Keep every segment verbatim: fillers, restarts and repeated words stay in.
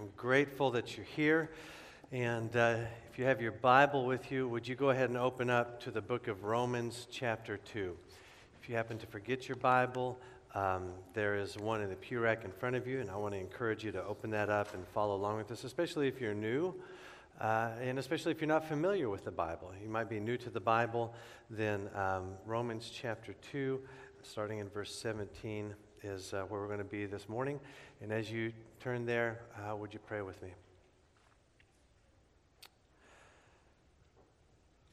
I'm grateful that you're here, and uh, if you have your Bible with you, would you go ahead and open up to the book of Romans chapter two. If you happen to forget your Bible, um, there is one in the pew rack in front of you, and I want to encourage you to open that up and follow along with us, especially if you're new, uh, and especially if you're not familiar with the Bible. You might be new to the Bible, then um, Romans chapter two, starting in verse seventeen, is uh, where we're going to be this morning. And as you turn there, uh, would you pray with me?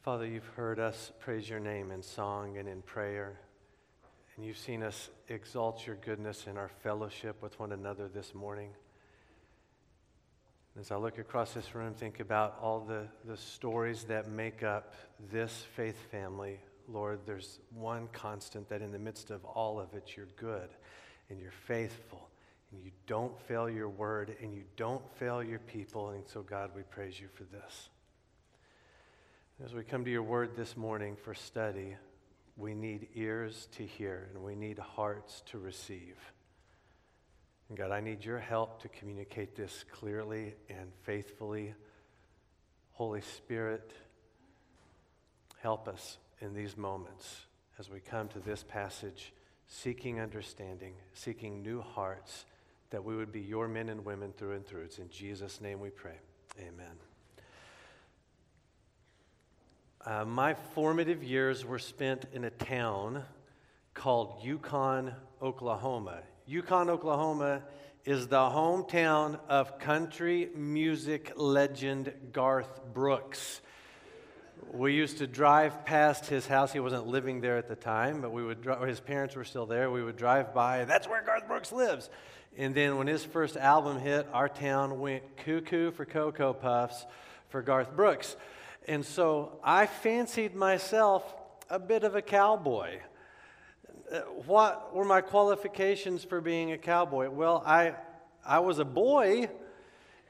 Father, you've heard us praise your name in song and in prayer, and you've seen us exalt your goodness in our fellowship with one another this morning. As I look across this room, think about all the, the stories that make up this faith family. Lord, there's one constant, that in the midst of all of it, you're good and you're faithful and you don't fail your word and you don't fail your people. And so, God, we praise you for this. As we come to your word this morning for study, we need ears to hear and we need hearts to receive. And God, I need your help to communicate this clearly and faithfully. Holy Spirit, help us in these moments as we come to this passage, seeking understanding, seeking new hearts, that we would be your men and women through and through. It's in Jesus' name we pray. Amen. Uh, my formative years were spent in a town called Yukon, Oklahoma. Yukon, Oklahoma is the hometown of country music legend Garth Brooks. We used to drive past his house. He wasn't living there at the time, but we would. His parents were still there. We would drive by. That's where Garth Brooks lives. And then when his first album hit, our town went cuckoo for Cocoa Puffs for Garth Brooks. And so I fancied myself a bit of a cowboy. What were my qualifications for being a cowboy? Well, I I was a boy,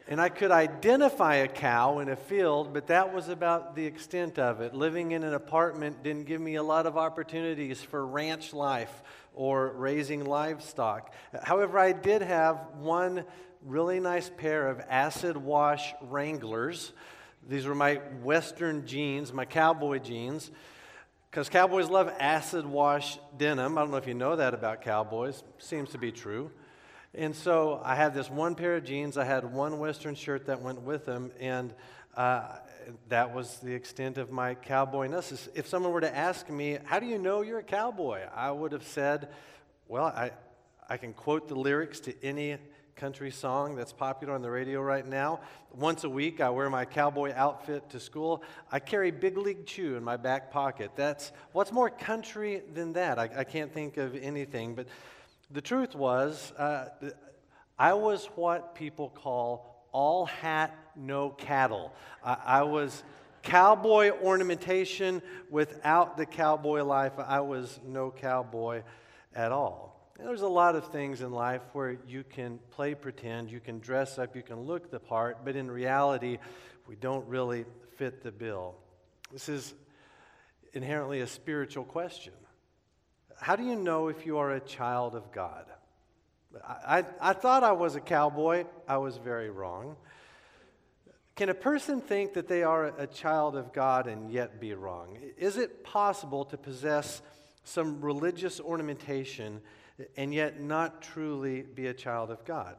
and I could identify a cow in a field, but that was about the extent of it. Living in an apartment didn't give me a lot of opportunities for ranch life or raising livestock. However, I did have one really nice pair of acid wash Wranglers. These were my Western jeans, my cowboy jeans, because cowboys love acid wash denim. I don't know if you know that about cowboys. Seems to be true. And so I had this one pair of jeans, I had one Western shirt that went with them, and uh, that was the extent of my cowboyness. If someone were to ask me, how do you know you're a cowboy? I would have said, well, I, I can quote the lyrics to any country song that's popular on the radio right now. Once a week, I wear my cowboy outfit to school. I carry Big League Chew in my back pocket. That's what's more country than that? I, I can't think of anything, but the truth was, uh, I was what people call all hat, no cattle. I, I was cowboy ornamentation without the cowboy life. I was no cowboy at all. And there's a lot of things in life where you can play pretend, you can dress up, you can look the part, but in reality, we don't really fit the bill. This is inherently a spiritual question. How do you know if you are a child of God? I, I, I thought I was a cowboy. I was very wrong. Can a person think that they are a child of God and yet be wrong? Is it possible to possess some religious ornamentation and yet not truly be a child of God?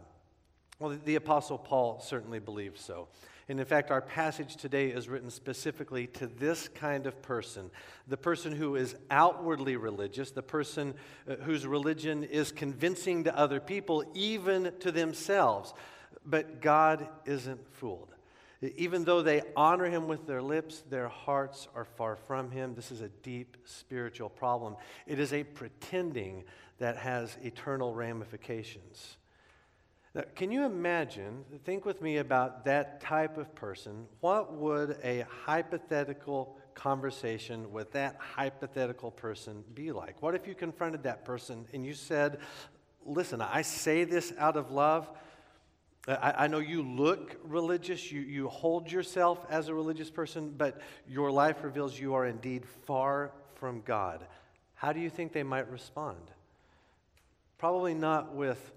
Well, the, the Apostle Paul certainly believed so. And in fact, our passage today is written specifically to this kind of person, the person who is outwardly religious, the person whose religion is convincing to other people, even to themselves. But God isn't fooled. Even though they honor him with their lips, their hearts are far from him. This is a deep spiritual problem. It is a pretending that has eternal ramifications. Now, can you imagine, think with me about that type of person. What would a hypothetical conversation with that hypothetical person be like? What if you confronted that person and you said, listen, I say this out of love. I, I know you look religious, you, you hold yourself as a religious person, but your life reveals you are indeed far from God. How do you think they might respond? Probably not with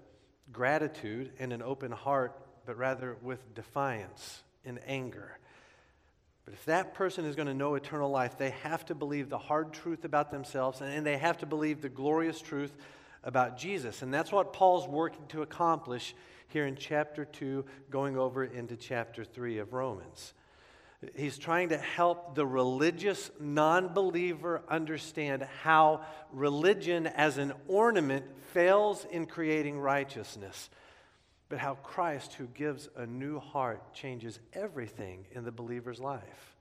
gratitude and an open heart, but rather with defiance and anger. But if that person is going to know eternal life, they have to believe the hard truth about themselves, and they have to believe the glorious truth about Jesus. And that's what Paul's working to accomplish here in chapter two, going over into chapter three of Romans. He's trying to help the religious non-believer understand how religion as an ornament fails in creating righteousness, but how Christ, who gives a new heart, changes everything in the believer's life.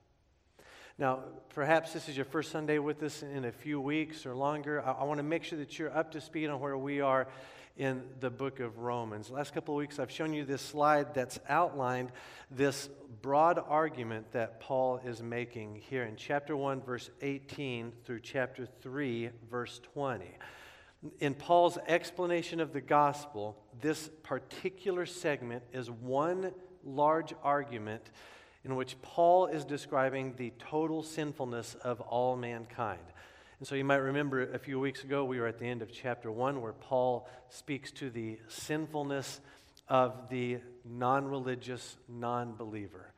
Now, perhaps this is your first Sunday with us in a few weeks or longer. I, I want to make sure that you're up to speed on where we are in the book of Romans. Last couple of weeks, I've shown you this slide that's outlined this broad argument that Paul is making here in chapter one, verse eighteen, through chapter three, verse twenty. In Paul's explanation of the gospel, this particular segment is one large argument in which Paul is describing the total sinfulness of all mankind. And so you might remember a few weeks ago, we were at the end of chapter one, where Paul speaks to the sinfulness of the non-religious non-believer.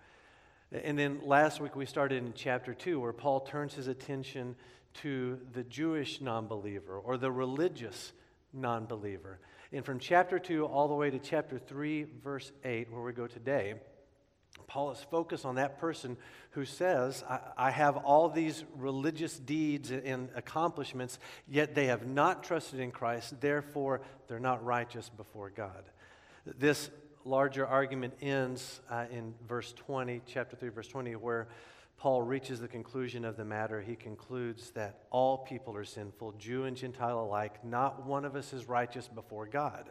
And then last week, we started in chapter two, where Paul turns his attention to the Jewish non-believer or the religious non-believer. And from chapter two all the way to chapter three, verse eight, where we go today, Paul is focused on that person who says, I, I have all these religious deeds and accomplishments, yet they have not trusted in Christ, therefore they're not righteous before God. This larger argument ends uh, in verse twenty, chapter three, verse twenty, where Paul reaches the conclusion of the matter. He concludes that all people are sinful, Jew and Gentile alike. Not one of us is righteous before God.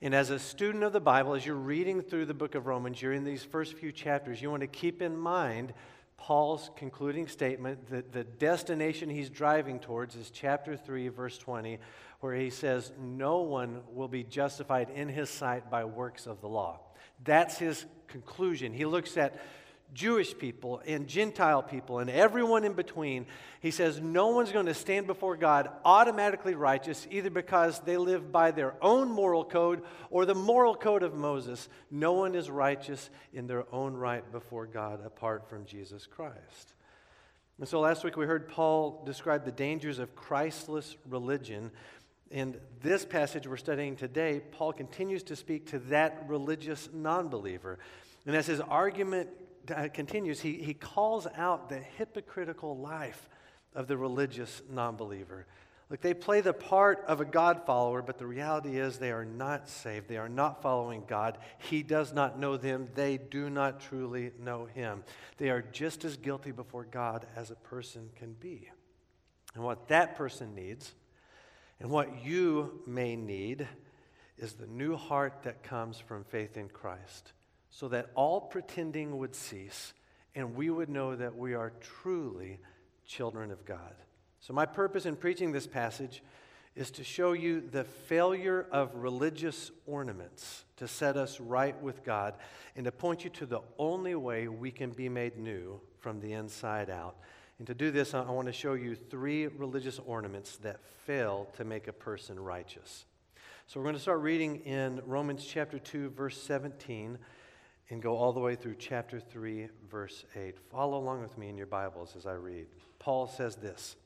And as a student of the Bible, as you're reading through the book of Romans, you're in these first few chapters, you want to keep in mind Paul's concluding statement, that the destination he's driving towards is chapter three, verse twenty, where he says, no one will be justified in his sight by works of the law. That's his conclusion. He looks at Jewish people and Gentile people and everyone in between. He says no one's going to stand before God automatically righteous, either because they live by their own moral code or the moral code of Moses. No one is righteous in their own right before God apart from Jesus Christ. And so last week we heard Paul describe the dangers of Christless religion. In this passage we're studying today, Paul continues to speak to that religious non-believer. And as his argument Uh, continues, he, he calls out the hypocritical life of the religious non-believer. Like, they play the part of a God follower, but the reality is they are not saved. They are not following God. He does not know them. They do not truly know him. They are just as guilty before God as a person can be. And what that person needs, and what you may need, is the new heart that comes from faith in Christ, so that all pretending would cease and we would know that we are truly children of God. So my purpose in preaching this passage is to show you the failure of religious ornaments to set us right with God and to point you to the only way we can be made new from the inside out. And to do this, I want to show you three religious ornaments that fail to make a person righteous. So we're going to start reading in Romans chapter two, verse seventeen, and go all the way through chapter three, verse eight. Follow along with me in your Bibles as I read. Paul says this: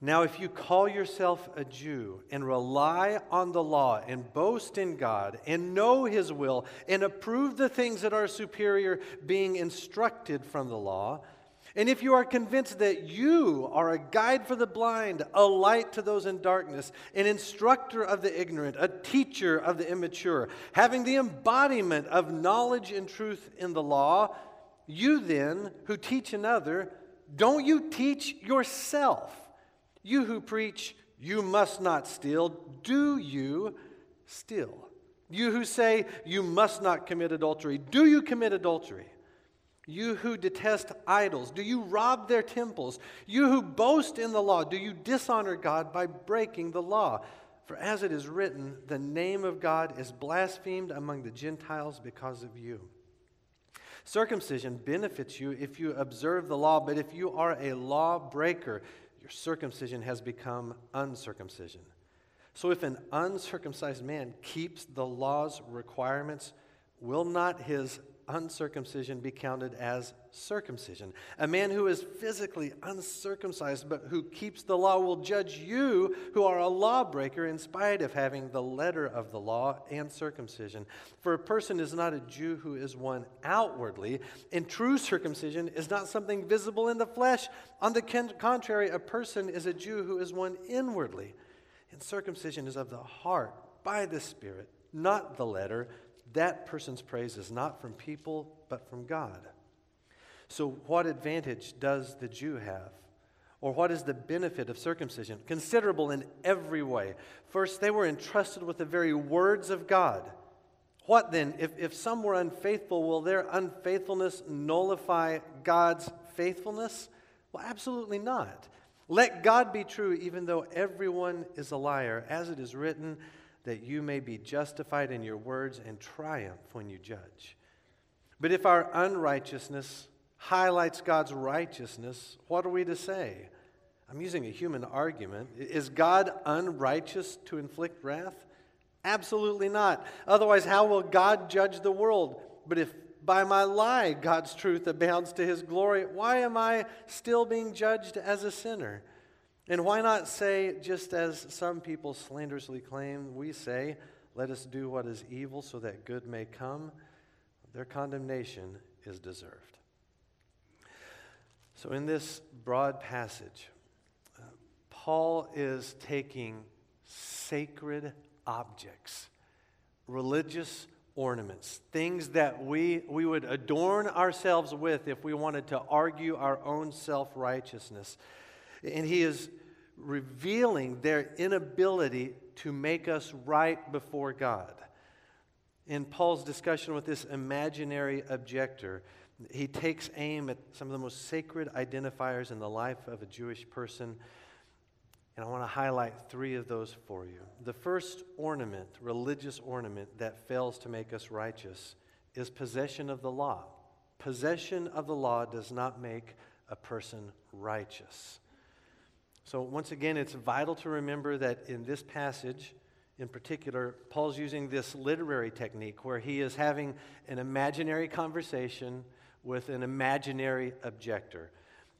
"Now if you call yourself a Jew and rely on the law and boast in God and know his will and approve the things that are superior, being instructed from the law, and if you are convinced that you are a guide for the blind, a light to those in darkness, an instructor of the ignorant, a teacher of the immature, having the embodiment of knowledge and truth in the law, you then, who teach another, don't you teach yourself? You who preach, 'You must not steal,' do you steal? You who say, 'You must not commit adultery,' do you commit adultery? You who detest idols, do you rob their temples? You who boast in the law, do you dishonor God by breaking the law? For as it is written, 'The name of God is blasphemed among the Gentiles because of you.' Circumcision benefits you if you observe the law, but if you are a lawbreaker, your circumcision has become uncircumcision. So if an uncircumcised man keeps the law's requirements, will not his uncircumcision be counted as circumcision? A man who is physically uncircumcised but who keeps the law will judge you who are a lawbreaker in spite of having the letter of the law and circumcision. For a person is not a Jew who is one outwardly, and true circumcision is not something visible in the flesh. On the contrary, a person is a Jew who is one inwardly, and circumcision is of the heart by the Spirit, not the letter. That person's praise is not from people, but from God. So what advantage does the Jew have? Or what is the benefit of circumcision? Considerable in every way. First, they were entrusted with the very words of God. What then? If, if some were unfaithful, will their unfaithfulness nullify God's faithfulness? Well, absolutely not. Let God be true, even though everyone is a liar, as it is written, that you may be justified in your words and triumph when you judge. But if our unrighteousness highlights God's righteousness, what are we to say? I'm using a human argument. Is God unrighteous to inflict wrath? Absolutely not. Otherwise, how will God judge the world? But if by my lie God's truth abounds to his glory, why am I still being judged as a sinner? And why not say, just as some people slanderously claim, we say, let us do what is evil so that good may come? Their condemnation is deserved. So in this broad passage, uh, Paul is taking sacred objects, religious ornaments, things that we, we would adorn ourselves with if we wanted to argue our own self-righteousness. And he is revealing their inability to make us right before God. In Paul's discussion with this imaginary objector, he takes aim at some of the most sacred identifiers in the life of a Jewish person. And I want to highlight three of those for you. The first ornament, religious ornament, that fails to make us righteous is possession of the law. Possession of the law does not make a person righteous. So once again, it's vital to remember that in this passage, in particular, Paul's using this literary technique where he is having an imaginary conversation with an imaginary objector.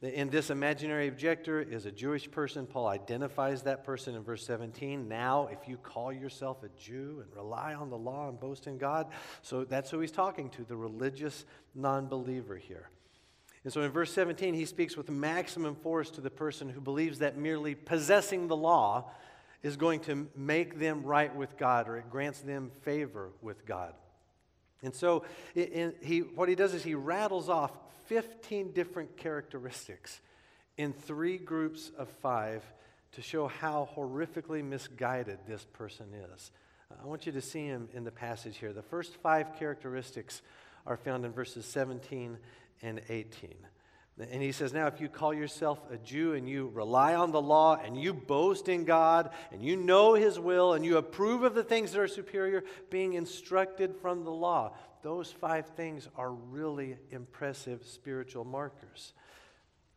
And this imaginary objector is a Jewish person. Paul identifies that person in verse seventeen. Now, if you call yourself a Jew and rely on the law and boast in God. So that's who he's talking to, the religious non-believer here. And so in verse seventeen, he speaks with maximum force to the person who believes that merely possessing the law is going to make them right with God, or it grants them favor with God. And so it, it, he, what he does is he rattles off fifteen different characteristics in three groups of five to show how horrifically misguided this person is. I want you to see him in the passage here. The first five characteristics are found in verses seventeen and eighteen. And he says, now if you call yourself a Jew and you rely on the law and you boast in God and you know his will and you approve of the things that are superior, being instructed from the law, those five things are really impressive spiritual markers.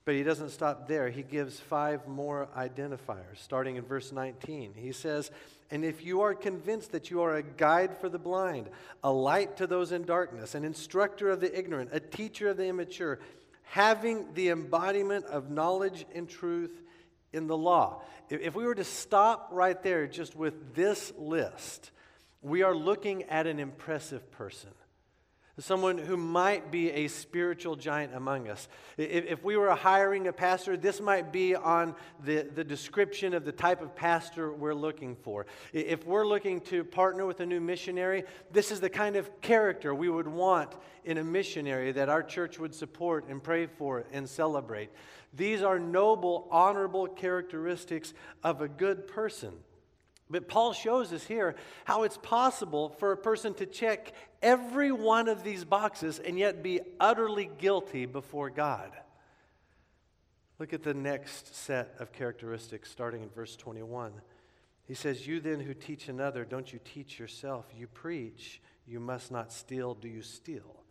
But he doesn't stop there. He gives five more identifiers, starting in verse nineteen. He says, and if you are convinced that you are a guide for the blind, a light to those in darkness, an instructor of the ignorant, a teacher of the immature, having the embodiment of knowledge and truth in the law. If we were to stop right there just with this list, we are looking at an impressive person. Someone who might be a spiritual giant among us. If, if we were hiring a pastor, this might be on the, the description of the type of pastor we're looking for. If we're looking to partner with a new missionary, this is the kind of character we would want in a missionary that our church would support and pray for and celebrate. These are noble, honorable characteristics of a good person. But Paul shows us here how it's possible for a person to check every one of these boxes and yet be utterly guilty before God. Look at the next set of characteristics starting in verse twenty-one. He says, you then who teach another, don't you teach yourself? You preach, you must not steal, do you steal?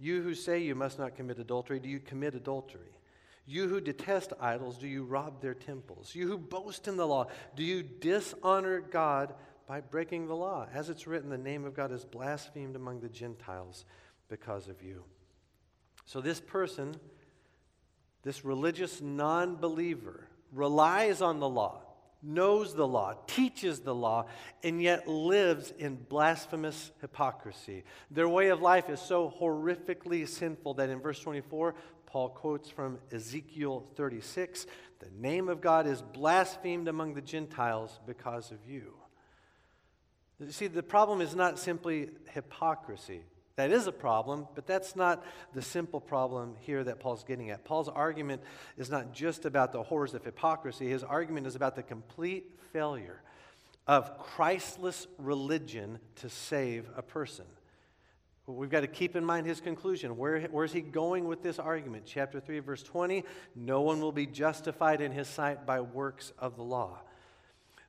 You who say you must not commit adultery, do you commit adultery? You who detest idols, do you rob their temples? You who boast in the law, do you dishonor God by breaking the law? As it's written, the name of God is blasphemed among the Gentiles because of you. So this person, this religious non-believer, relies on the law, knows the law, teaches the law, and yet lives in blasphemous hypocrisy. Their way of life is so horrifically sinful that in verse twenty-four, Paul quotes from Ezekiel thirty-six, the name of God is blasphemed among the Gentiles because of you. You see, the problem is not simply hypocrisy. That is a problem, but that's not the simple problem here that Paul's getting at. Paul's argument is not just about the horrors of hypocrisy. His argument is about the complete failure of Christless religion to save a person. We've got to keep in mind his conclusion. Where, where is he going with this argument? Chapter three, verse twenty, no one will be justified in his sight by works of the law.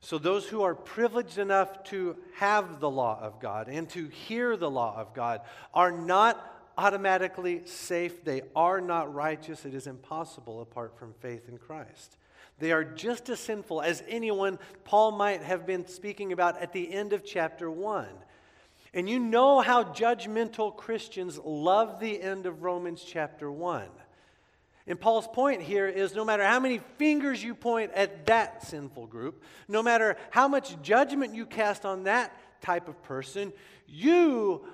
So those who are privileged enough to have the law of God and to hear the law of God are not automatically safe. They are not righteous. It is impossible apart from faith in Christ. They are just as sinful as anyone Paul might have been speaking about at the end of chapter one. And you know how judgmental Christians love the end of Romans chapter one. And Paul's point here is no matter how many fingers you point at that sinful group, no matter how much judgment you cast on that type of person, you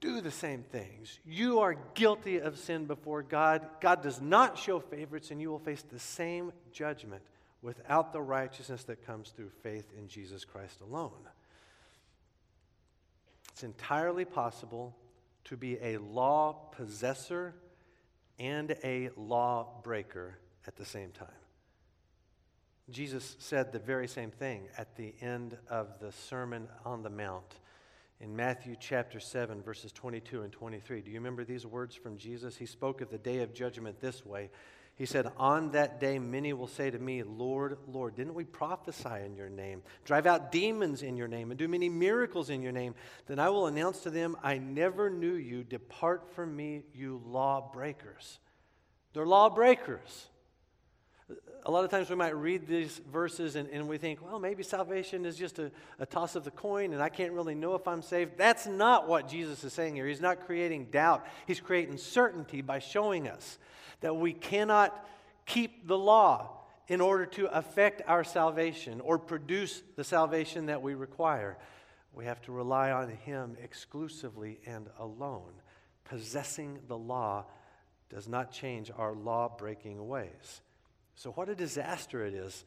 do the same things. You are guilty of sin before God. God does not show favorites, and you will face the same judgment without the righteousness that comes through faith in Jesus Christ alone. It's entirely possible to be a law possessor and a law breaker at the same time. Jesus said the very same thing at the end of the Sermon on the Mount in Matthew chapter seven, verses twenty-two and twenty-three. Do you remember these words from Jesus? He spoke of the day of judgment this way. He said, on that day many will say to me, Lord, Lord, didn't we prophesy in your name, drive out demons in your name, and do many miracles in your name? Then I will announce to them, I never knew you. Depart from me, you lawbreakers. They're lawbreakers. A lot of times we might read these verses and, and we think, well, maybe salvation is just a, a toss of the coin and I can't really know if I'm saved. That's not what Jesus is saying here. He's not creating doubt. He's creating certainty by showing us that we cannot keep the law in order to affect our salvation or produce the salvation that we require. We have to rely on Him exclusively and alone. Possessing the law does not change our law-breaking ways. So what a disaster it is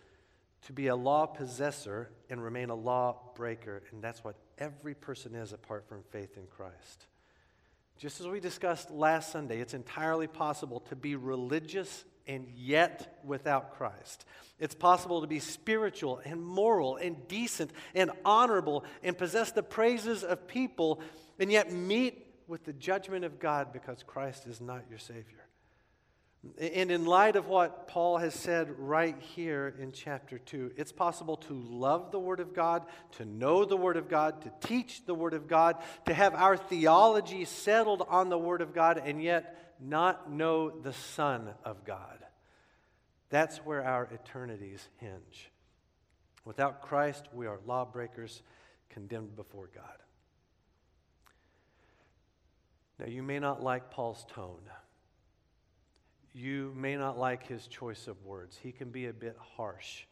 to be a law possessor and remain a law breaker, and that's what every person is apart from faith in Christ. Just as we discussed last Sunday, it's entirely possible to be religious and yet without Christ. It's possible to be spiritual and moral and decent and honorable and possess the praises of people and yet meet with the judgment of God because Christ is not your Savior. And in light of what Paul has said right here in chapter two, it's possible to love the Word of God, to know the Word of God, to teach the Word of God, to have our theology settled on the Word of God, and yet not know the Son of God. That's where our eternities hinge. Without Christ, we are lawbreakers condemned before God. Now, you may not like Paul's tone. You may not like his choice of words. He can be a bit harsh.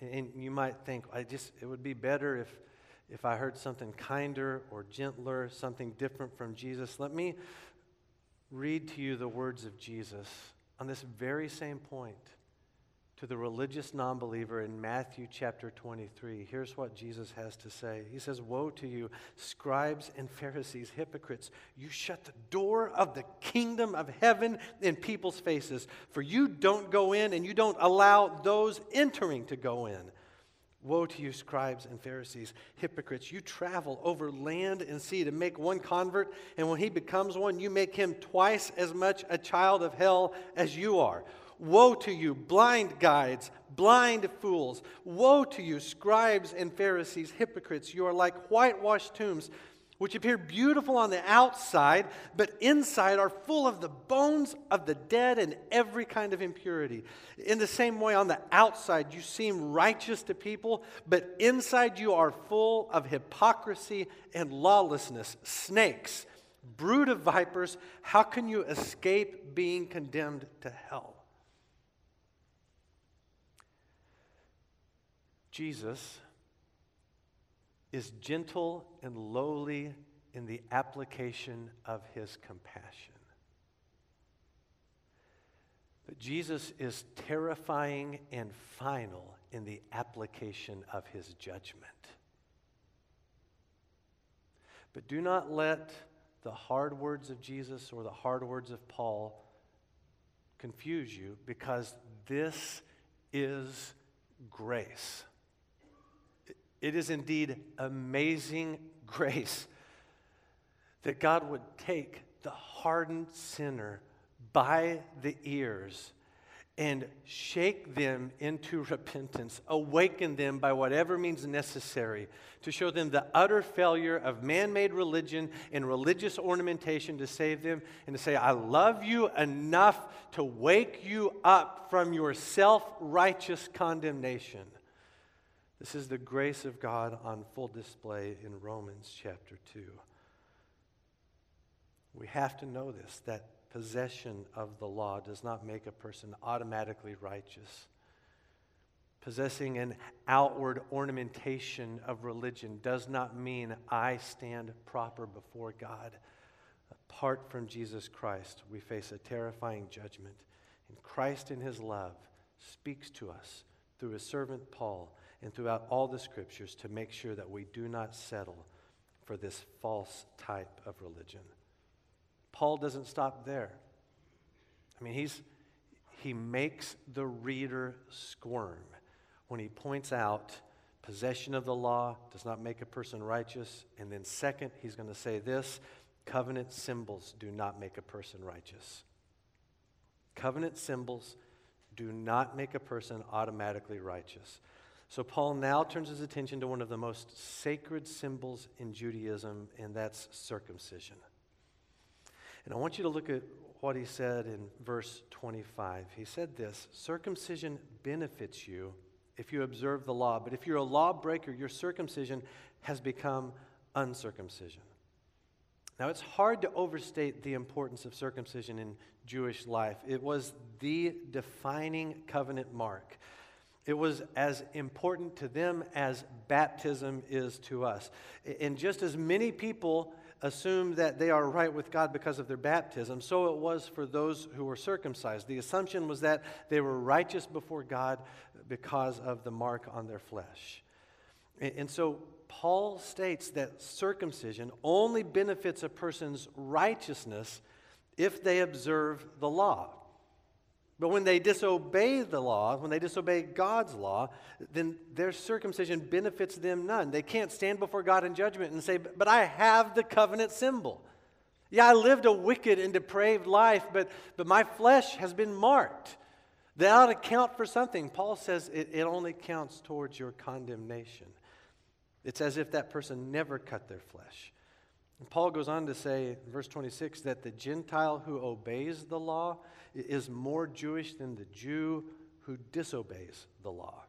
And you might think, I just it would be better if, if I heard something kinder or gentler, something different from Jesus. Let me read to you the words of Jesus on this very same point to the religious non-believer in Matthew chapter twenty-three. Here's what Jesus has to say. He says, woe to you, scribes and Pharisees, hypocrites. You shut the door of the kingdom of heaven in people's faces, for you don't go in and you don't allow those entering to go in. Woe to you, scribes and Pharisees, hypocrites. You travel over land and sea to make one convert, and when he becomes one, you make him twice as much a child of hell as you are. Woe to you, blind guides, blind fools. Woe to you, scribes and Pharisees, hypocrites. You are like whitewashed tombs, which appear beautiful on the outside, but inside are full of the bones of the dead and every kind of impurity. In the same way, on the outside you seem righteous to people, but inside you are full of hypocrisy and lawlessness. Snakes, brood of vipers, how can you escape being condemned to hell? Jesus is gentle and lowly in the application of his compassion. But Jesus is terrifying and final in the application of his judgment. But do not let the hard words of Jesus or the hard words of Paul confuse you, because this is grace. It is indeed amazing grace that God would take the hardened sinner by the ears and shake them into repentance, awaken them by whatever means necessary to show them the utter failure of man-made religion and religious ornamentation to save them, and to say, I love you enough to wake you up from your self-righteous condemnation. This is the grace of God on full display in Romans chapter two. We have to know this, that possession of the law does not make a person automatically righteous. Possessing an outward ornamentation of religion does not mean I stand proper before God. Apart from Jesus Christ, we face a terrifying judgment. And Christ in his love speaks to us through his servant Paul, and throughout all the scriptures, to make sure that we do not settle for this false type of religion. Paul doesn't stop there. I mean, he's, he makes the reader squirm when he points out possession of the law does not make a person righteous. And then second, he's going to say this, covenant symbols do not make a person righteous. Covenant symbols do not make a person automatically righteous. So Paul now turns his attention to one of the most sacred symbols in Judaism, and that's circumcision. And I want you to look at what he said in verse twenty-five. He said this, circumcision benefits you if you observe the law, but if you're a lawbreaker, your circumcision has become uncircumcision. Now, it's hard to overstate the importance of circumcision in Jewish life. It was the defining covenant mark. It was as important to them as baptism is to us. And just as many people assume that they are right with God because of their baptism, so it was for those who were circumcised. The assumption was that they were righteous before God because of the mark on their flesh. And so Paul states that circumcision only benefits a person's righteousness if they observe the law. But when they disobey the law, when they disobey God's law, then their circumcision benefits them none. They can't stand before God in judgment and say, but I have the covenant symbol. Yeah, I lived a wicked and depraved life, but, but my flesh has been marked. That ought to count for something. Paul says it, it only counts towards your condemnation. It's as if that person never cut their flesh. And Paul goes on to say, in verse twenty-six, that the Gentile who obeys the law is more Jewish than the Jew who disobeys the law.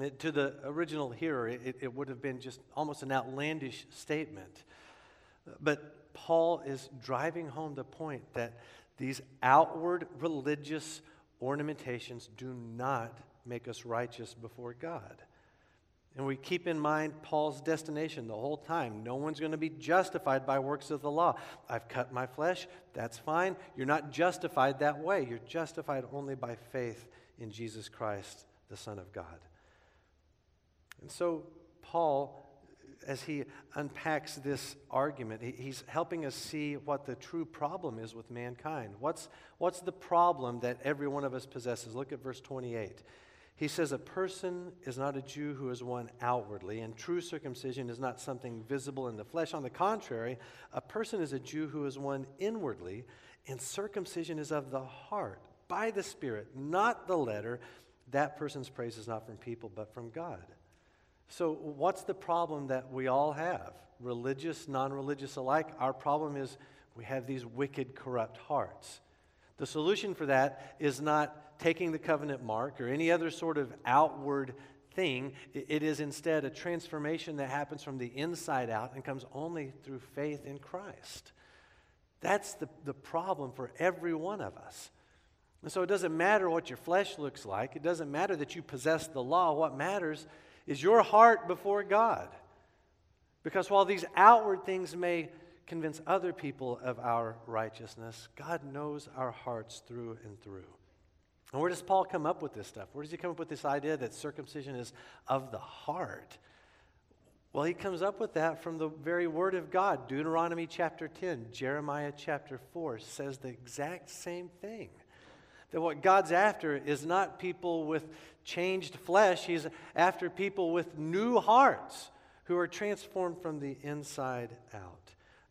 It, to the original hearer, it, it would have been just almost an outlandish statement. But Paul is driving home the point that these outward religious ornamentations do not make us righteous before God. And we keep in mind Paul's destination the whole time. No one's going to be justified by works of the law. I've cut my flesh. That's fine. You're not justified that way. You're justified only by faith in Jesus Christ, the Son of God. And so Paul, as he unpacks this argument, he's helping us see what the true problem is with mankind. What's, what's the problem that every one of us possesses? Look at verse twenty-eight. He says a person is not a Jew who is one outwardly, and true circumcision is not something visible in the flesh. On the contrary, a person is a Jew who is one inwardly, and circumcision is of the heart, by the Spirit, not the letter. That person's praise is not from people, but from God. So what's the problem that we all have? religious, non-religious alike. Our problem is we have these wicked, corrupt hearts. The solution for that is not taking the covenant mark or any other sort of outward thing. It is instead a transformation that happens from the inside out and comes only through faith in Christ. That's the, the problem for every one of us. And so it doesn't matter what your flesh looks like. It doesn't matter that you possess the law. What matters is your heart before God. Because while these outward things may convince other people of our righteousness, God knows our hearts through and through. And where does Paul come up with this stuff? Where does he come up with this idea that circumcision is of the heart? Well, he comes up with that from the very Word of God. Deuteronomy chapter ten, Jeremiah chapter four says the exact same thing. That what God's after is not people with changed flesh. He's after people with new hearts who are transformed from the inside out.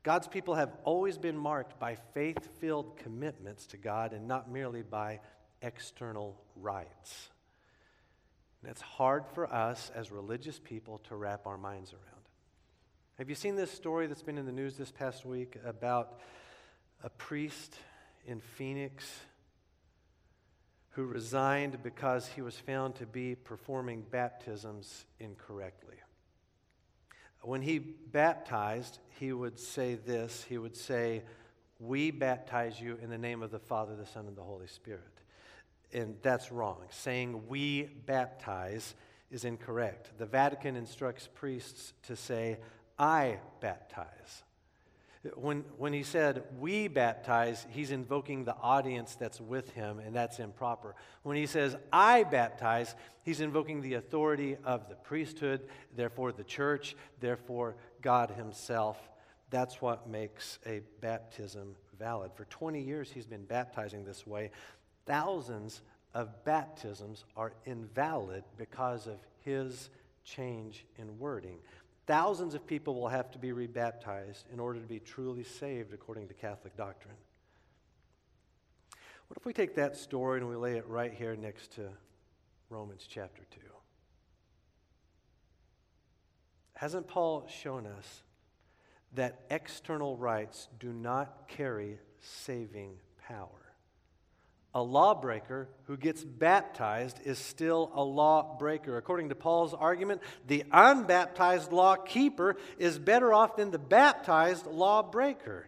God's people have always been marked by faith-filled commitments to God and not merely by external rites. And it's hard for us as religious people to wrap our minds around. Have you seen this story that's been in the news this past week about a priest in Phoenix who resigned because he was found to be performing baptisms incorrectly? When he baptized, he would say this. He would say, "We baptize you in the name of the Father, the Son, and the Holy Spirit." And that's wrong. Saying "we baptize" is incorrect. The Vatican instructs priests to say, "I baptize." When, when he said, "we baptize," he's invoking the audience that's with him, and that's improper. When he says, "I baptize," he's invoking the authority of the priesthood, therefore the church, therefore God himself. That's what makes a baptism valid. For twenty years, he's been baptizing this way. Thousands of baptisms are invalid because of his change in wording. Thousands of people will have to be rebaptized in order to be truly saved according to Catholic doctrine. What if we take that story and we lay it right here next to Romans chapter two? Hasn't Paul shown us that external rites do not carry saving power? A lawbreaker who gets baptized is still a lawbreaker. According to Paul's argument, the unbaptized lawkeeper is better off than the baptized lawbreaker.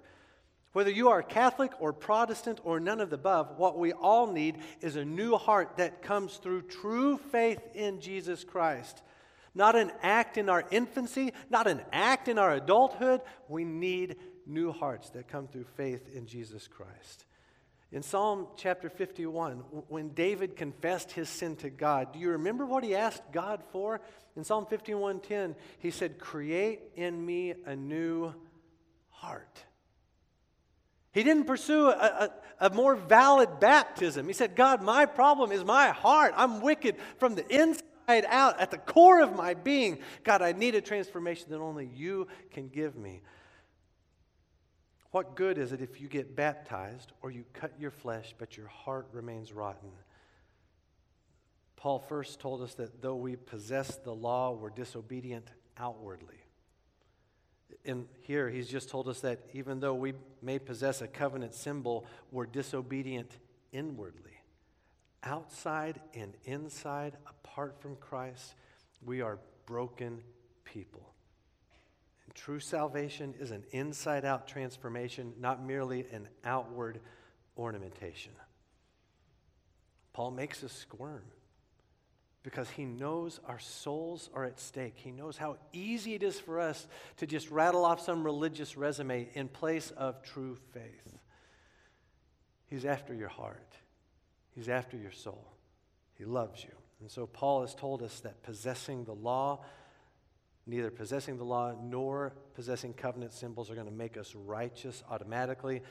Whether you are Catholic or Protestant or none of the above, what we all need is a new heart that comes through true faith in Jesus Christ. Not an act in our infancy, not an act in our adulthood. We need new hearts that come through faith in Jesus Christ. In Psalm chapter fifty-one, when David confessed his sin to God, do you remember what he asked God for? In Psalm fifty-one ten, he said, "Create in me a new heart." He didn't pursue a, a, a more valid baptism. He said, "God, my problem is my heart. I'm wicked from the inside out, at the core of my being. God, I need a transformation that only you can give me." What good is it if you get baptized or you cut your flesh, but your heart remains rotten? Paul first told us that though we possess the law, we're disobedient outwardly. And here he's just told us that even though we may possess a covenant symbol, we're disobedient inwardly. Outside and inside, apart from Christ, we are broken people. True salvation is an inside-out transformation, not merely an outward ornamentation. Paul makes us squirm because he knows our souls are at stake. He knows how easy it is for us to just rattle off some religious resume in place of true faith. He's after your heart. He's after your soul. He loves you. And so Paul has told us that possessing the law Neither possessing the law nor possessing covenant symbols are going to make us righteous automatically.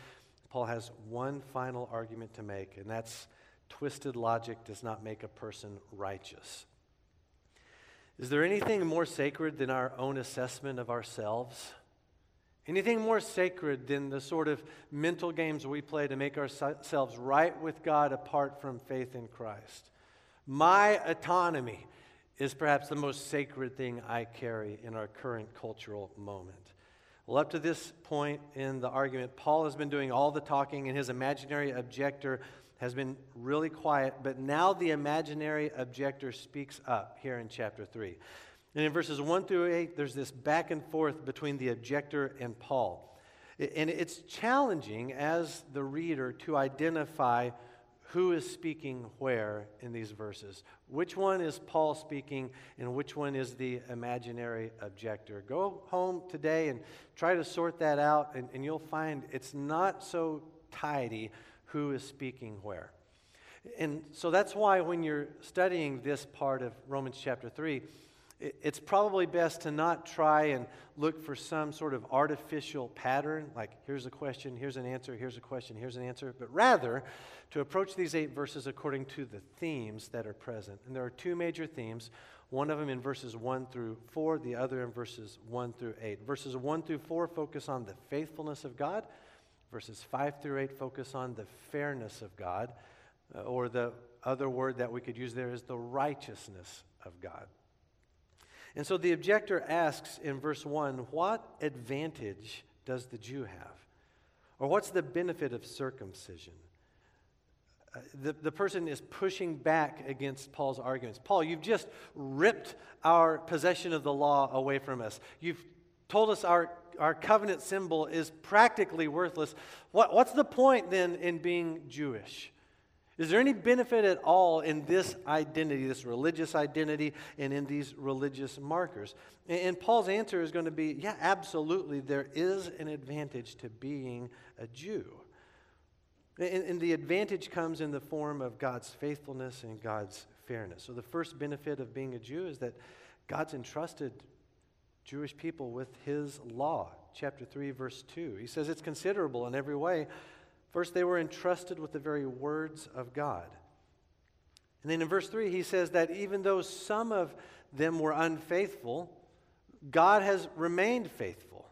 Paul has one final argument to make, and that's twisted logic does not make a person righteous. Is there anything more sacred than our own assessment of ourselves? Anything more sacred than the sort of mental games we play to make ourselves right with God apart from faith in Christ? My autonomy is perhaps the most sacred thing I carry in our current cultural moment. Well, up to this point in the argument, Paul has been doing all the talking, and his imaginary objector has been really quiet, but now the imaginary objector speaks up here in chapter three. And in verses one through eight, there's this back and forth between the objector and Paul. And it's challenging as the reader to identify who is speaking where in these verses. Which one is Paul speaking and which one is the imaginary objector? Go home today and try to sort that out, and, and you'll find it's not so tidy who is speaking where. And so that's why when you're studying this part of Romans chapter three, it's probably best to not try and look for some sort of artificial pattern, like here's a question, here's an answer, here's a question, here's an answer, but rather to approach these eight verses according to the themes that are present. And there are two major themes, one of them in verses one through four, the other in verses one through eight. Verses one through four focus on the faithfulness of God. Verses five through eight focus on the fairness of God, or the other word that we could use there is the righteousness of God. And so the objector asks in verse one, what advantage does the Jew have? Or what's the benefit of circumcision? Uh, the, the person is pushing back against Paul's arguments. Paul, you've just ripped our possession of the law away from us. You've told us our, our covenant symbol is practically worthless. What, what's the point then in being Jewish? Is there any benefit at all in this identity, this religious identity, and in these religious markers? And, and Paul's answer is going to be, yeah, absolutely, there is an advantage to being a Jew. And, and the advantage comes in the form of God's faithfulness and God's fairness. So the first benefit of being a Jew is that God's entrusted Jewish people with his law. Chapter three, verse two. He says it's considerable in every way. First, they were entrusted with the very words of God. And then in verse three, he says that even though some of them were unfaithful, God has remained faithful.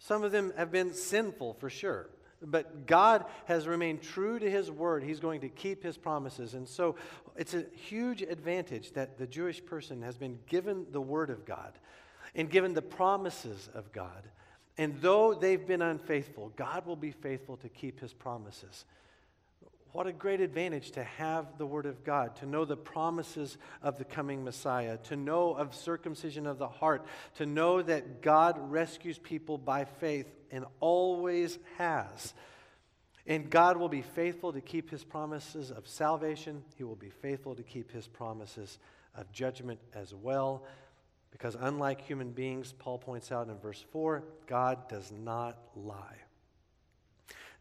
Some of them have been sinful for sure, but God has remained true to his word. He's going to keep his promises. And so it's a huge advantage that the Jewish person has been given the word of God and given the promises of God. And though they've been unfaithful, God will be faithful to keep his promises. What a great advantage to have the word of God, to know the promises of the coming Messiah, to know of circumcision of the heart, to know that God rescues people by faith and always has. And God will be faithful to keep his promises of salvation. He will be faithful to keep his promises of judgment as well. Because unlike human beings, Paul points out in verse four, God does not lie.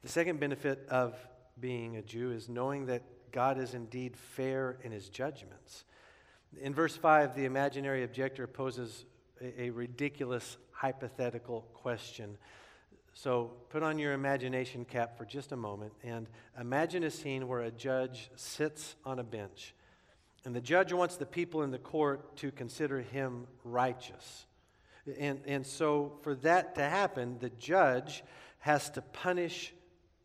The second benefit of being a Jew is knowing that God is indeed fair in his judgments. In verse five, the imaginary objector poses a, a ridiculous hypothetical question. So put on your imagination cap for just a moment and imagine a scene where a judge sits on a bench. And the judge wants the people in the court to consider him righteous. And, and so for that to happen, the judge has to punish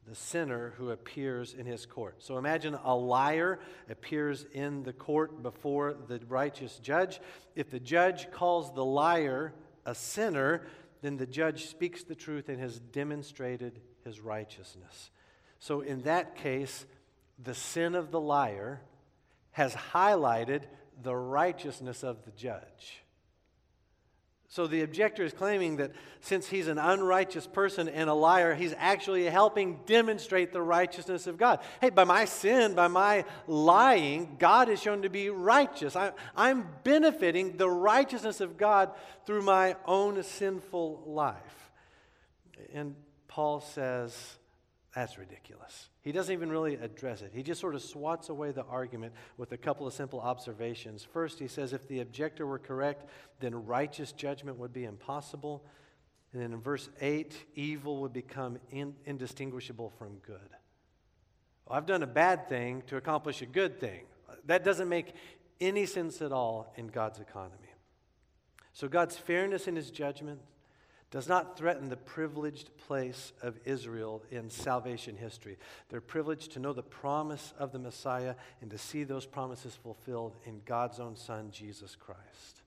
the sinner who appears in his court. So imagine a liar appears in the court before the righteous judge. If the judge calls the liar a sinner, then the judge speaks the truth and has demonstrated his righteousness. So in that case, the sin of the liar has highlighted the righteousness of the judge. So the objector is claiming that since he's an unrighteous person and a liar, he's actually helping demonstrate the righteousness of God. Hey, by my sin, by my lying, God is shown to be righteous. I, I'm benefiting the righteousness of God through my own sinful life. And Paul says, that's ridiculous. He doesn't even really address it. He just sort of swats away the argument with a couple of simple observations. First, he says if the objector were correct, then righteous judgment would be impossible. And then in verse eight, evil would become in, indistinguishable from good. Well, I've done a bad thing to accomplish a good thing. That doesn't make any sense at all in God's economy. So God's fairness in his judgment does not threaten the privileged place of Israel in salvation history. They're privileged to know the promise of the Messiah and to see those promises fulfilled in God's own Son, Jesus Christ.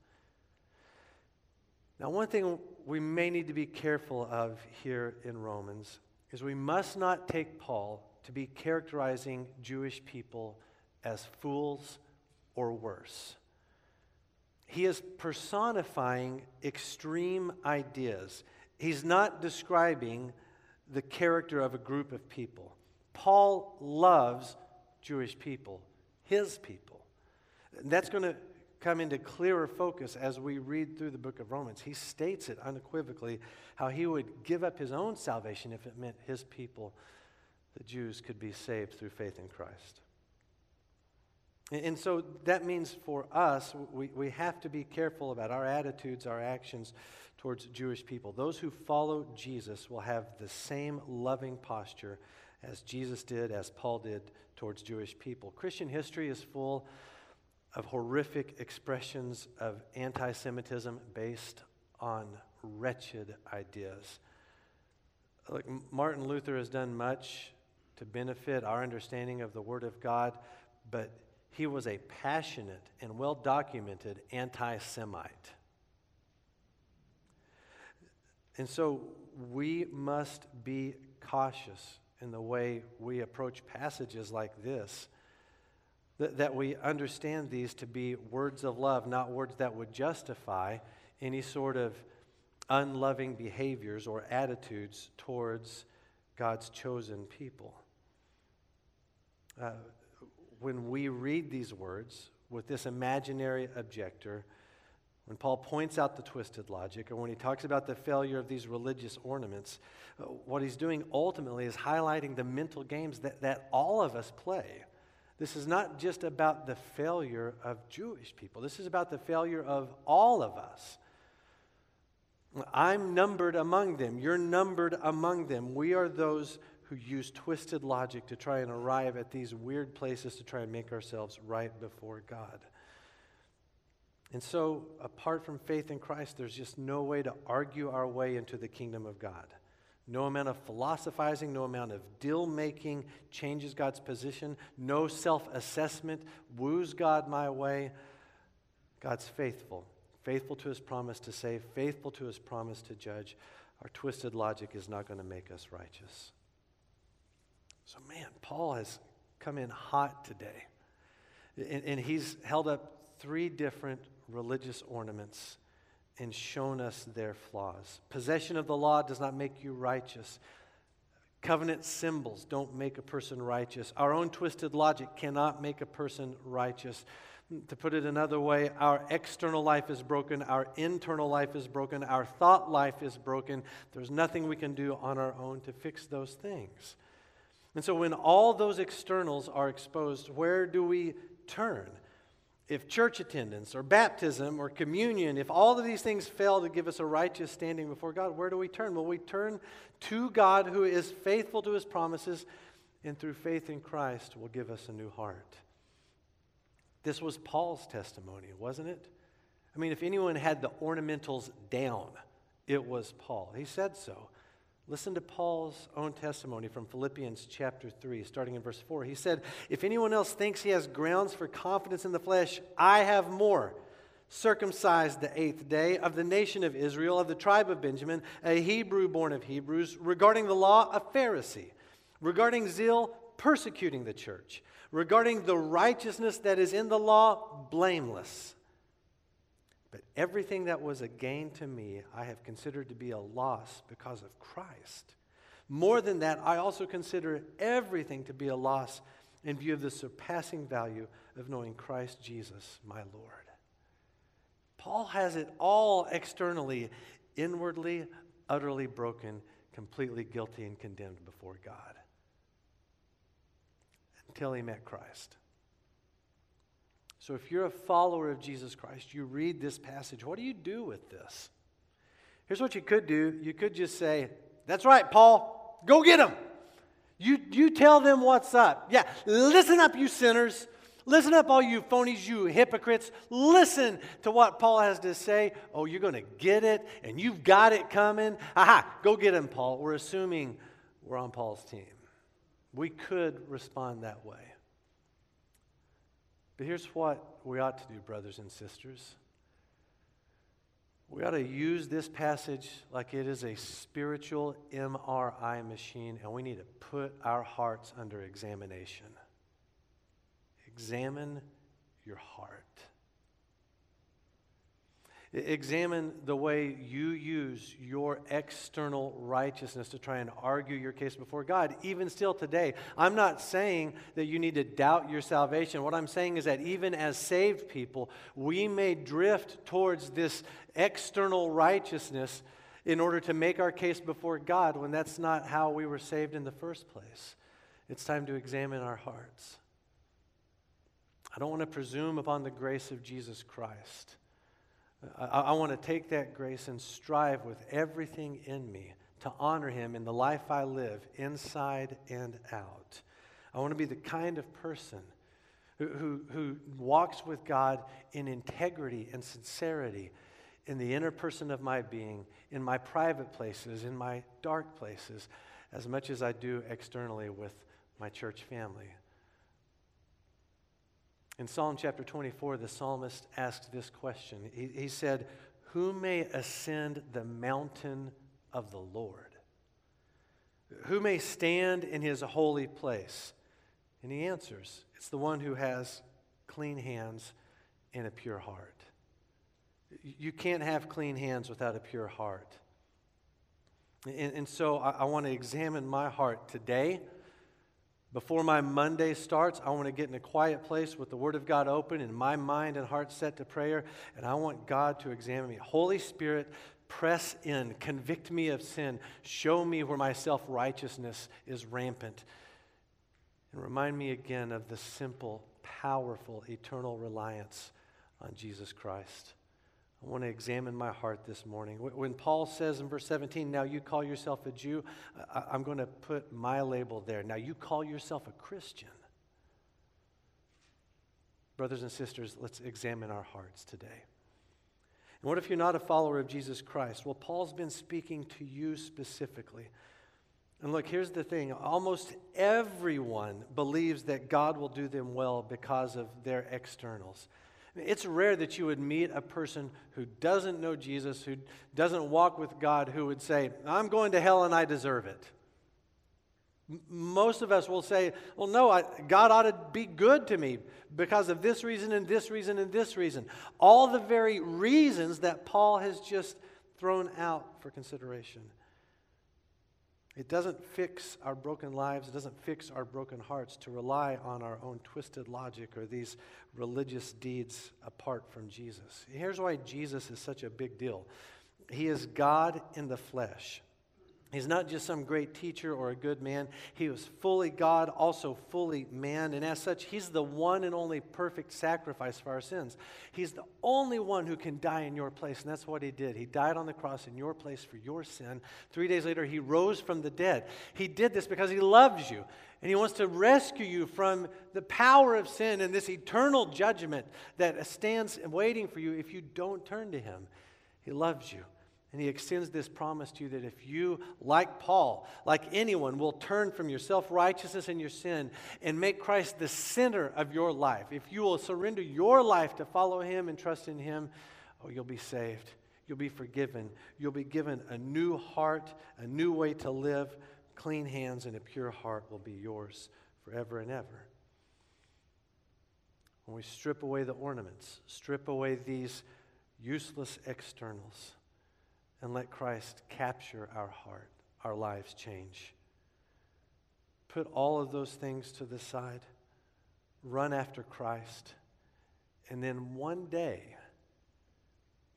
Now, one thing we may need to be careful of here in Romans is we must not take Paul to be characterizing Jewish people as fools or worse. He is personifying extreme ideas. He's not describing the character of a group of people. Paul loves Jewish people, his people. And that's going to come into clearer focus as we read through the book of Romans. He states it unequivocally how he would give up his own salvation if it meant his people, the Jews, could be saved through faith in Christ. And so that means for us, we, we have to be careful about our attitudes, our actions towards Jewish people. Those who follow Jesus will have the same loving posture as Jesus did, as Paul did towards Jewish people. Christian history is full of horrific expressions of anti-Semitism based on wretched ideas. Look, Martin Luther has done much to benefit our understanding of the Word of God, but he was a passionate and well-documented anti-Semite. And so we must be cautious in the way we approach passages like this, th- that we understand these to be words of love, not words that would justify any sort of unloving behaviors or attitudes towards God's chosen people. Uh, When we read these words with this imaginary objector, when Paul points out the twisted logic, or when he talks about the failure of these religious ornaments, what he's doing ultimately is highlighting the mental games that, that all of us play. This is not just about the failure of Jewish people. This is about the failure of all of us. I'm numbered among them. You're numbered among them. We are those who use twisted logic to try and arrive at these weird places to try and make ourselves right before God. And so, apart from faith in Christ, there's just no way to argue our way into the kingdom of God. No amount of philosophizing, no amount of deal-making changes God's position. No self-assessment woos God my way. God's faithful. Faithful to his promise to save, faithful to his promise to judge. Our twisted logic is not going to make us righteous. So, man, Paul has come in hot today. And, and he's held up three different religious ornaments and shown us their flaws. Possession of the law does not make you righteous. Covenant symbols don't make a person righteous. Our own twisted logic cannot make a person righteous. To put it another way, our external life is broken. Our internal life is broken. Our thought life is broken. There's nothing we can do on our own to fix those things. And so when all those externals are exposed, where do we turn? If church attendance or baptism or communion, if all of these things fail to give us a righteous standing before God, where do we turn? Well, we turn to God who is faithful to his promises, and through faith in Christ will give us a new heart. This was Paul's testimony, wasn't it? I mean, if anyone had the ornamentals down, it was Paul. He said so. Listen to Paul's own testimony from Philippians chapter three, starting in verse four. He said, if anyone else thinks he has grounds for confidence in the flesh, I have more. Circumcised the eighth day, of the nation of Israel, of the tribe of Benjamin, a Hebrew born of Hebrews, regarding the law, a Pharisee, regarding zeal, persecuting the church, regarding the righteousness that is in the law, blameless. But everything that was a gain to me, I have considered to be a loss because of Christ. More than that, I also consider everything to be a loss in view of the surpassing value of knowing Christ Jesus, my Lord. Paul has it all externally, inwardly, utterly broken, completely guilty and condemned before God. Until he met Christ. So if you're a follower of Jesus Christ, you read this passage, what do you do with this? Here's what you could do. You could just say, that's right, Paul, go get them. You, you tell them what's up. Yeah, listen up, you sinners. Listen up, all you phonies, you hypocrites. Listen to what Paul has to say. Oh, you're going to get it, and you've got it coming. Aha, go get them, Paul. We're assuming we're on Paul's team. We could respond that way. But here's what we ought to do, brothers and sisters. We ought to use this passage like it is a spiritual M R I machine, and we need to put our hearts under examination. Examine your heart. Examine the way you use your external righteousness to try and argue your case before God, even still today. I'm not saying that you need to doubt your salvation. What I'm saying is that even as saved people, we may drift towards this external righteousness in order to make our case before God when that's not how we were saved in the first place. It's time to examine our hearts. I don't want to presume upon the grace of Jesus Christ. I, I want to take that grace and strive with everything in me to honor Him in the life I live, inside and out. I want to be the kind of person who, who, who walks with God in integrity and sincerity in the inner person of my being, in my private places, in my dark places, as much as I do externally with my church family. In Psalm chapter twenty-four, the psalmist asked this question. He, he said, "Who may ascend the mountain of the Lord? Who may stand in His holy place?" And he answers, "It's the one who has clean hands and a pure heart." You can't have clean hands without a pure heart. And, and so I, I want to examine my heart today. Before my Monday starts, I want to get in a quiet place with the Word of God open and my mind and heart set to prayer, and I want God to examine me. Holy Spirit, press in, convict me of sin, show me where my self-righteousness is rampant, and remind me again of the simple, powerful, eternal reliance on Jesus Christ. I want to examine my heart this morning. When Paul says in verse seventeen, "Now you call yourself a Jew," I'm going to put my label there. Now you call yourself a Christian. Brothers and sisters, let's examine our hearts today. And what if you're not a follower of Jesus Christ? Well, Paul's been speaking to you specifically. And look, here's the thing. Almost everyone believes that God will do them well because of their externals. It's rare that you would meet a person who doesn't know Jesus, who doesn't walk with God, who would say, "I'm going to hell and I deserve it." Most of us will say, "Well, no, I, God ought to be good to me because of this reason and this reason and this reason." All the very reasons that Paul has just thrown out for consideration. It doesn't fix our broken lives. It doesn't fix our broken hearts to rely on our own twisted logic or these religious deeds apart from Jesus. Here's why Jesus is such a big deal. He is God in the flesh. He's not just some great teacher or a good man. He was fully God, also fully man. And as such, He's the one and only perfect sacrifice for our sins. He's the only one who can die in your place, and that's what He did. He died on the cross in your place for your sin. Three days later, He rose from the dead. He did this because He loves you, and He wants to rescue you from the power of sin and this eternal judgment that stands waiting for you if you don't turn to Him. He loves you. And He extends this promise to you that if you, like Paul, like anyone, will turn from your self-righteousness and your sin and make Christ the center of your life, if you will surrender your life to follow Him and trust in Him, oh, you'll be saved. You'll be forgiven. You'll be given a new heart, a new way to live. Clean hands and a pure heart will be yours forever and ever. When we strip away the ornaments, strip away these useless externals, and let Christ capture our heart, our lives change. Put all of those things to the side. Run after Christ. And then one day,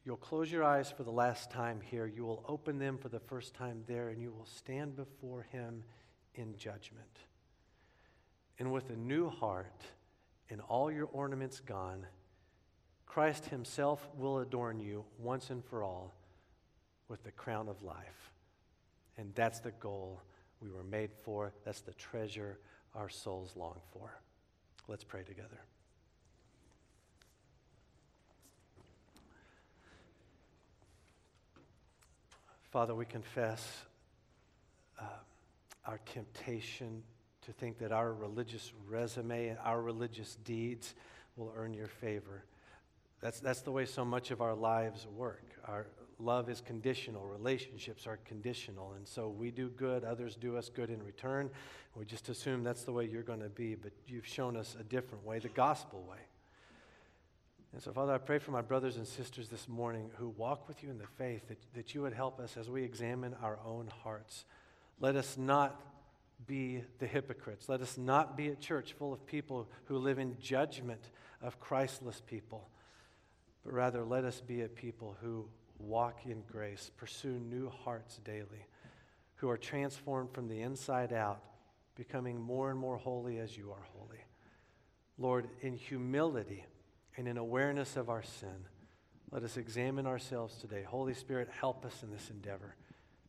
you'll close your eyes for the last time here. You will open them for the first time there, and you will stand before Him in judgment. And with a new heart and all your ornaments gone, Christ Himself will adorn you once and for all with the crown of life. And that's the goal we were made for. That's the treasure our souls long for. Let's pray together. Father, we confess uh, our temptation to think that our religious resume and our religious deeds will earn your favor. That's, that's the way so much of our lives work. Our love is conditional. Relationships are conditional. And so we do good. Others do us good in return. We just assume that's the way you're going to be. But you've shown us a different way, the gospel way. And so, Father, I pray for my brothers and sisters this morning who walk with you in the faith, that, that you would help us as we examine our own hearts. Let us not be the hypocrites. Let us not be a church full of people who live in judgment of Christless people, but rather let us be a people who walk in grace, pursue new hearts daily, who are transformed from the inside out, becoming more and more holy as you are holy. Lord, in humility and in awareness of our sin, let us examine ourselves today. Holy Spirit, help us in this endeavor,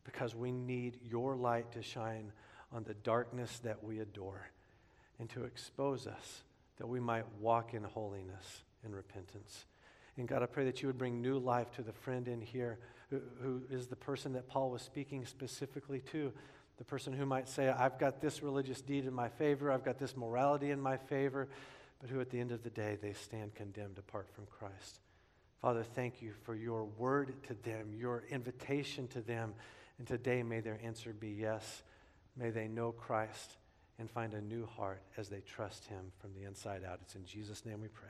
because we need your light to shine on the darkness that we adore, and to expose us that we might walk in holiness and repentance. And God, I pray that you would bring new life to the friend in here who, who is the person that Paul was speaking specifically to, the person who might say, I've got this religious deed in my favor, I've got this morality in my favor, but who at the end of the day, they stand condemned apart from Christ. Father, thank you for your word to them, your invitation to them, and today may their answer be yes. May they know Christ and find a new heart as they trust him from the inside out. It's in Jesus' name we pray.